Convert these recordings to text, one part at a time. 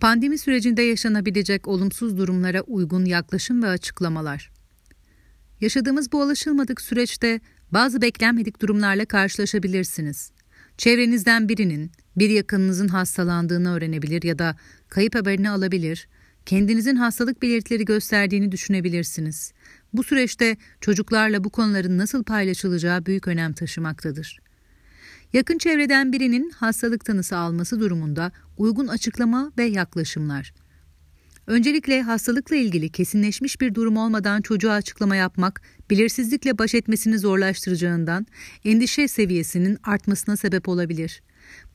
Pandemi sürecinde yaşanabilecek olumsuz durumlara uygun yaklaşım ve açıklamalar. Yaşadığımız bu alışılmadık süreçte bazı beklenmedik durumlarla karşılaşabilirsiniz. Çevrenizden birinin, bir yakınınızın hastalandığını öğrenebilir ya da kayıp haberini alabilir, kendinizin hastalık belirtileri gösterdiğini düşünebilirsiniz. Bu süreçte çocuklarla bu konuların nasıl paylaşılacağı büyük önem taşımaktadır. Yakın çevreden birinin hastalık tanısı alması durumunda uygun açıklama ve yaklaşımlar. Öncelikle hastalıkla ilgili kesinleşmiş bir durum olmadan çocuğa açıklama yapmak, belirsizlikle baş etmesini zorlaştıracağından endişe seviyesinin artmasına sebep olabilir.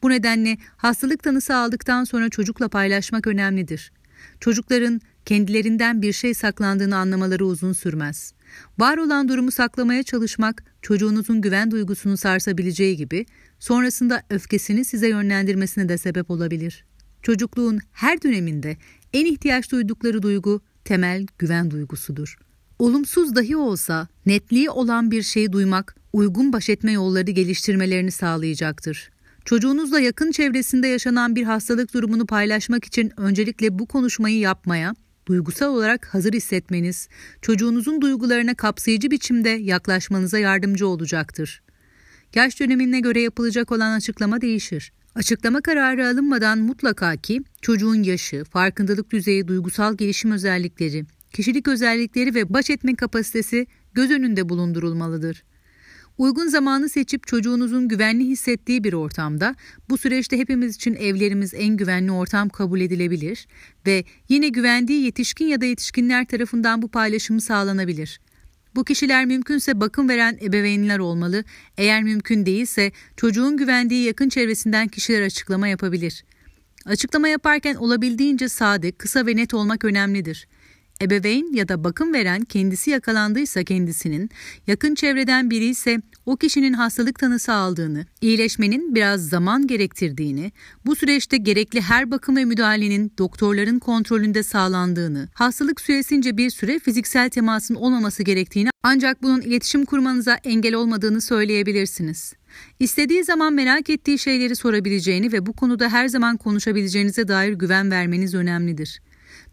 Bu nedenle hastalık tanısı aldıktan sonra çocukla paylaşmak önemlidir. Çocukların kendilerinden bir şey saklandığını anlamaları uzun sürmez. Var olan durumu saklamaya çalışmak, çocuğunuzun güven duygusunu sarsabileceği gibi, sonrasında öfkesini size yönlendirmesine de sebep olabilir. Çocukluğun her döneminde en ihtiyaç duydukları duygu, temel güven duygusudur. Olumsuz dahi olsa, netliği olan bir şeyi duymak, uygun baş etme yolları geliştirmelerini sağlayacaktır. Çocuğunuzla yakın çevresinde yaşanan bir hastalık durumunu paylaşmak için öncelikle bu konuşmayı yapmaya, duygusal olarak hazır hissetmeniz, çocuğunuzun duygularına kapsayıcı biçimde yaklaşmanıza yardımcı olacaktır. Yaş dönemine göre yapılacak olan açıklama değişir. Açıklama kararı alınmadan mutlaka ki çocuğun yaşı, farkındalık düzeyi, duygusal gelişim özellikleri, kişilik özellikleri ve baş etme kapasitesi göz önünde bulundurulmalıdır. Uygun zamanı seçip çocuğunuzun güvenli hissettiği bir ortamda, bu süreçte hepimiz için evlerimiz en güvenli ortam kabul edilebilir ve yine güvendiği yetişkin ya da yetişkinler tarafından bu paylaşımı sağlanabilir. Bu kişiler mümkünse bakım veren ebeveynler olmalı, eğer mümkün değilse çocuğun güvendiği yakın çevresinden kişiler açıklama yapabilir. Açıklama yaparken olabildiğince sade, kısa ve net olmak önemlidir. Ebeveyn ya da bakım veren kendisi yakalandıysa kendisinin, yakın çevreden biri ise o kişinin hastalık tanısı aldığını, iyileşmenin biraz zaman gerektirdiğini, bu süreçte gerekli her bakım ve müdahalenin doktorların kontrolünde sağlandığını, hastalık süresince bir süre fiziksel temasın olmaması gerektiğini ancak bunun iletişim kurmanıza engel olmadığını söyleyebilirsiniz. İstediği zaman merak ettiği şeyleri sorabileceğini ve bu konuda her zaman konuşabileceğinize dair güven vermeniz önemlidir.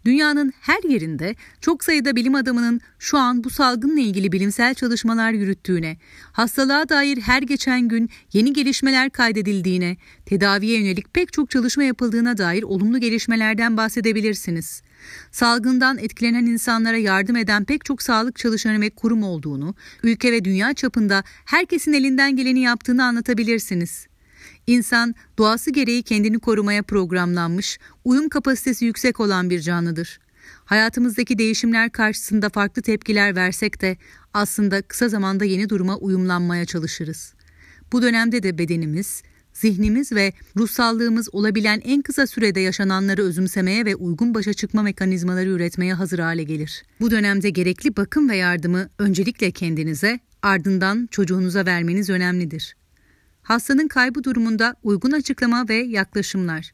Dünyanın her yerinde çok sayıda bilim adamının şu an bu salgınla ilgili bilimsel çalışmalar yürüttüğüne, hastalığa dair her geçen gün yeni gelişmeler kaydedildiğine, tedaviye yönelik pek çok çalışma yapıldığına dair olumlu gelişmelerden bahsedebilirsiniz. Salgından etkilenen insanlara yardım eden pek çok sağlık çalışanı ve kurum olduğunu, ülke ve dünya çapında herkesin elinden geleni yaptığını anlatabilirsiniz. İnsan doğası gereği kendini korumaya programlanmış, uyum kapasitesi yüksek olan bir canlıdır. Hayatımızdaki değişimler karşısında farklı tepkiler versek de aslında kısa zamanda yeni duruma uyumlanmaya çalışırız. Bu dönemde de bedenimiz, zihnimiz ve ruhsallığımız olabilen en kısa sürede yaşananları özümsemeye ve uygun başa çıkma mekanizmaları üretmeye hazır hale gelir. Bu dönemde gerekli bakım ve yardımı öncelikle kendinize, ardından çocuğunuza vermeniz önemlidir. Hastanın kaybı durumunda uygun açıklama ve yaklaşımlar.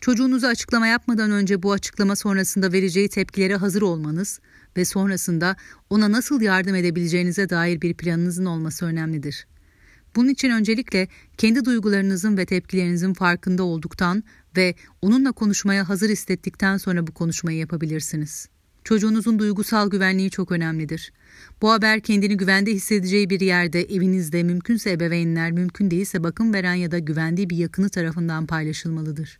Çocuğunuza açıklama yapmadan önce bu açıklama sonrasında vereceği tepkilere hazır olmanız ve sonrasında ona nasıl yardım edebileceğinize dair bir planınızın olması önemlidir. Bunun için öncelikle kendi duygularınızın ve tepkilerinizin farkında olduktan ve onunla konuşmaya hazır hissettikten sonra bu konuşmayı yapabilirsiniz. Çocuğunuzun duygusal güvenliği çok önemlidir. Bu haber kendini güvende hissedeceği bir yerde, evinizde, mümkünse ebeveynler, mümkün değilse bakım veren ya da güvendiği bir yakını tarafından paylaşılmalıdır.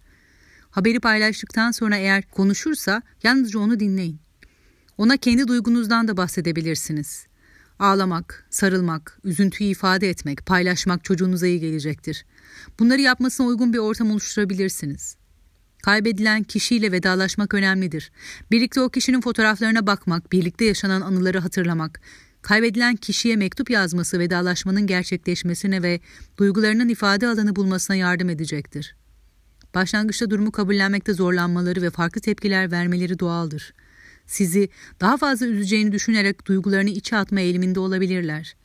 Haberi paylaştıktan sonra eğer konuşursa yalnızca onu dinleyin. Ona kendi duygunuzdan da bahsedebilirsiniz. Ağlamak, sarılmak, üzüntüyü ifade etmek, paylaşmak çocuğunuza iyi gelecektir. Bunları yapmasına uygun bir ortam oluşturabilirsiniz. Kaybedilen kişiyle vedalaşmak önemlidir. Birlikte o kişinin fotoğraflarına bakmak, birlikte yaşanan anıları hatırlamak, kaybedilen kişiye mektup yazması vedalaşmanın gerçekleşmesine ve duygularının ifade alanı bulmasına yardım edecektir. Başlangıçta durumu kabullenmekte zorlanmaları ve farklı tepkiler vermeleri doğaldır. Sizi daha fazla üzeceğini düşünerek duygularını içe atma eğiliminde olabilirler.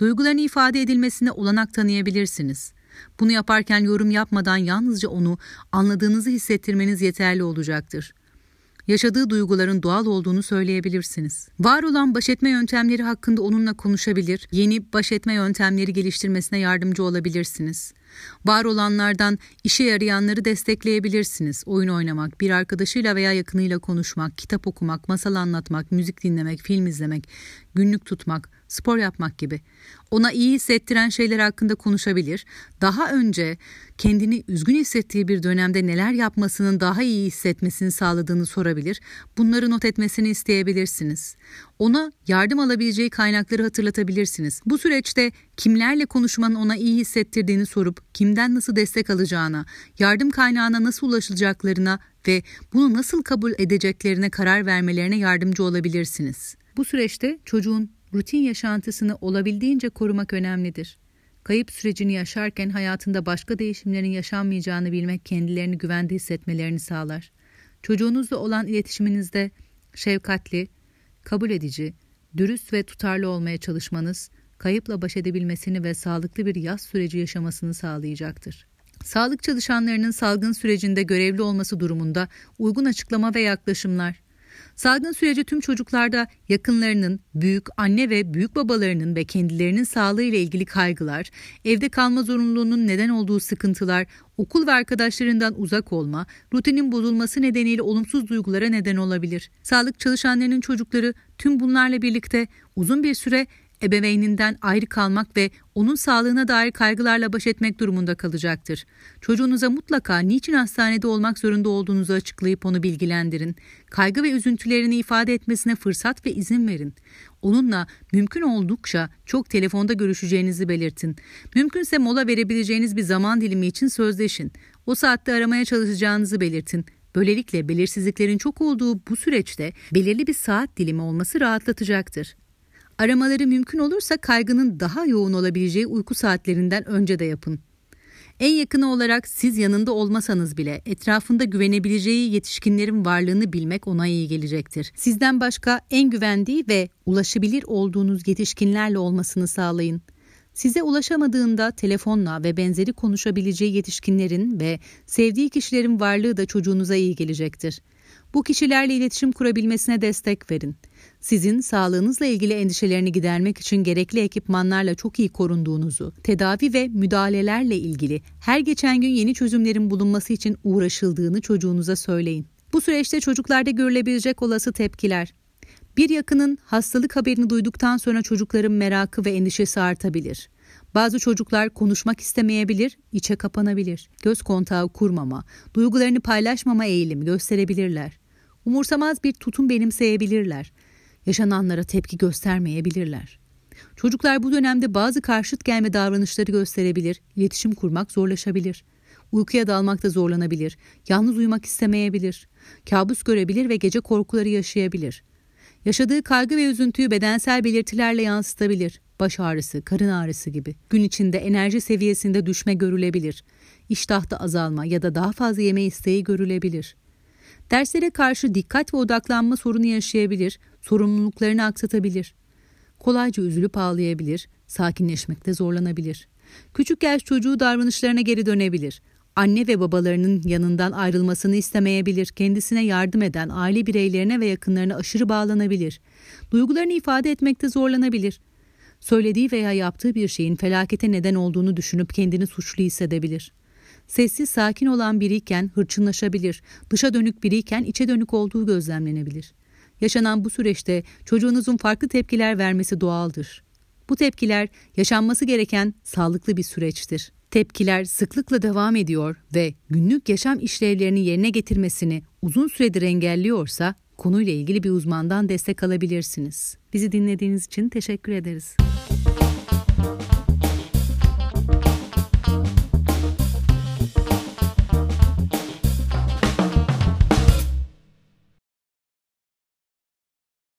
Duygularını ifade edilmesine olanak tanıyabilirsiniz. Bunu yaparken yorum yapmadan yalnızca onu anladığınızı hissettirmeniz yeterli olacaktır. Yaşadığı duyguların doğal olduğunu söyleyebilirsiniz. Var olan baş etme yöntemleri hakkında onunla konuşabilir, yeni baş etme yöntemleri geliştirmesine yardımcı olabilirsiniz. Var olanlardan işe yarayanları destekleyebilirsiniz. Oyun oynamak, bir arkadaşıyla veya yakınıyla konuşmak, kitap okumak, masal anlatmak, müzik dinlemek, film izlemek, günlük tutmak, spor yapmak gibi. Ona iyi hissettiren şeyler hakkında konuşabilir. Daha önce kendini üzgün hissettiği bir dönemde neler yapmasının daha iyi hissetmesini sağladığını sorabilir. Bunları not etmesini isteyebilirsiniz. Ona yardım alabileceği kaynakları hatırlatabilirsiniz. Bu süreçte kimlerle konuşmanın ona iyi hissettirdiğini sorup kimden nasıl destek alacağına, yardım kaynağına nasıl ulaşılacaklarına ve bunu nasıl kabul edeceklerine karar vermelerine yardımcı olabilirsiniz. Bu süreçte çocuğun rutin yaşantısını olabildiğince korumak önemlidir. Kayıp sürecini yaşarken hayatında başka değişimlerin yaşanmayacağını bilmek kendilerini güvende hissetmelerini sağlar. Çocuğunuzla olan iletişiminizde şefkatli, kabul edici, dürüst ve tutarlı olmaya çalışmanız, kayıpla baş edebilmesini ve sağlıklı bir yaz süreci yaşamasını sağlayacaktır. Sağlık çalışanlarının salgın sürecinde görevli olması durumunda uygun açıklama ve yaklaşımlar. Salgın süreci tüm çocuklarda yakınlarının, büyük anne ve büyük babalarının ve kendilerinin sağlığıyla ilgili kaygılar, evde kalma zorunluluğunun neden olduğu sıkıntılar, okul ve arkadaşlarından uzak olma, rutinin bozulması nedeniyle olumsuz duygulara neden olabilir. Sağlık çalışanlarının çocukları tüm bunlarla birlikte uzun bir süre ebeveyninden ayrı kalmak ve onun sağlığına dair kaygılarla baş etmek durumunda kalacaktır. Çocuğunuza mutlaka niçin hastanede olmak zorunda olduğunuzu açıklayıp onu bilgilendirin. Kaygı ve üzüntülerini ifade etmesine fırsat ve izin verin. Onunla mümkün oldukça çok telefonda görüşeceğinizi belirtin. Mümkünse mola verebileceğiniz bir zaman dilimi için sözleşin. O saatte aramaya çalışacağınızı belirtin. Böylelikle belirsizliklerin çok olduğu bu süreçte belirli bir saat dilimi olması rahatlatacaktır. Aramaları mümkün olursa kaygının daha yoğun olabileceği uyku saatlerinden önce de yapın. En yakını olarak siz yanında olmasanız bile etrafında güvenebileceği yetişkinlerin varlığını bilmek ona iyi gelecektir. Sizden başka en güvendiği ve ulaşabilir olduğunuz yetişkinlerle olmasını sağlayın. Size ulaşamadığında telefonla ve benzeri konuşabileceği yetişkinlerin ve sevdiği kişilerin varlığı da çocuğunuza iyi gelecektir. Bu kişilerle iletişim kurabilmesine destek verin. Sizin sağlığınızla ilgili endişelerini gidermek için gerekli ekipmanlarla çok iyi korunduğunuzu, tedavi ve müdahalelerle ilgili her geçen gün yeni çözümlerin bulunması için uğraşıldığını çocuğunuza söyleyin. Bu süreçte çocuklarda görülebilecek olası tepkiler. Bir yakının hastalık haberini duyduktan sonra çocukların merakı ve endişesi artabilir. Bazı çocuklar konuşmak istemeyebilir, içe kapanabilir. Göz kontağı kurmama, duygularını paylaşmama eğilimi gösterebilirler. Umursamaz bir tutum benimseyebilirler. Yaşananlara tepki göstermeyebilirler. Çocuklar bu dönemde bazı karşıt gelme davranışları gösterebilir, iletişim kurmak zorlaşabilir. Uykuya dalmakta zorlanabilir, yalnız uyumak istemeyebilir, kabus görebilir ve gece korkuları yaşayabilir. Yaşadığı kaygı ve üzüntüyü bedensel belirtilerle yansıtabilir. Baş ağrısı, karın ağrısı gibi. Gün içinde enerji seviyesinde düşme görülebilir. İştahta azalma ya da daha fazla yeme isteği görülebilir. Derslere karşı dikkat ve odaklanma sorunu yaşayabilir, sorumluluklarını aksatabilir. Kolayca üzülüp ağlayabilir, sakinleşmekte zorlanabilir. Küçük yaş çocuğu davranışlarına geri dönebilir. Anne ve babalarının yanından ayrılmasını istemeyebilir, kendisine yardım eden aile bireylerine ve yakınlarına aşırı bağlanabilir. Duygularını ifade etmekte zorlanabilir. Söylediği veya yaptığı bir şeyin felakete neden olduğunu düşünüp kendini suçlu hissedebilir. Sessiz, sakin olan biriyken hırçınlaşabilir, dışa dönük biriyken içe dönük olduğu gözlemlenebilir. Yaşanan bu süreçte çocuğunuzun farklı tepkiler vermesi doğaldır. Bu tepkiler yaşanması gereken sağlıklı bir süreçtir. Tepkiler sıklıkla devam ediyor ve günlük yaşam işlevlerini yerine getirmesini uzun süredir engelliyorsa konuyla ilgili bir uzmandan destek alabilirsiniz. Bizi dinlediğiniz için teşekkür ederiz.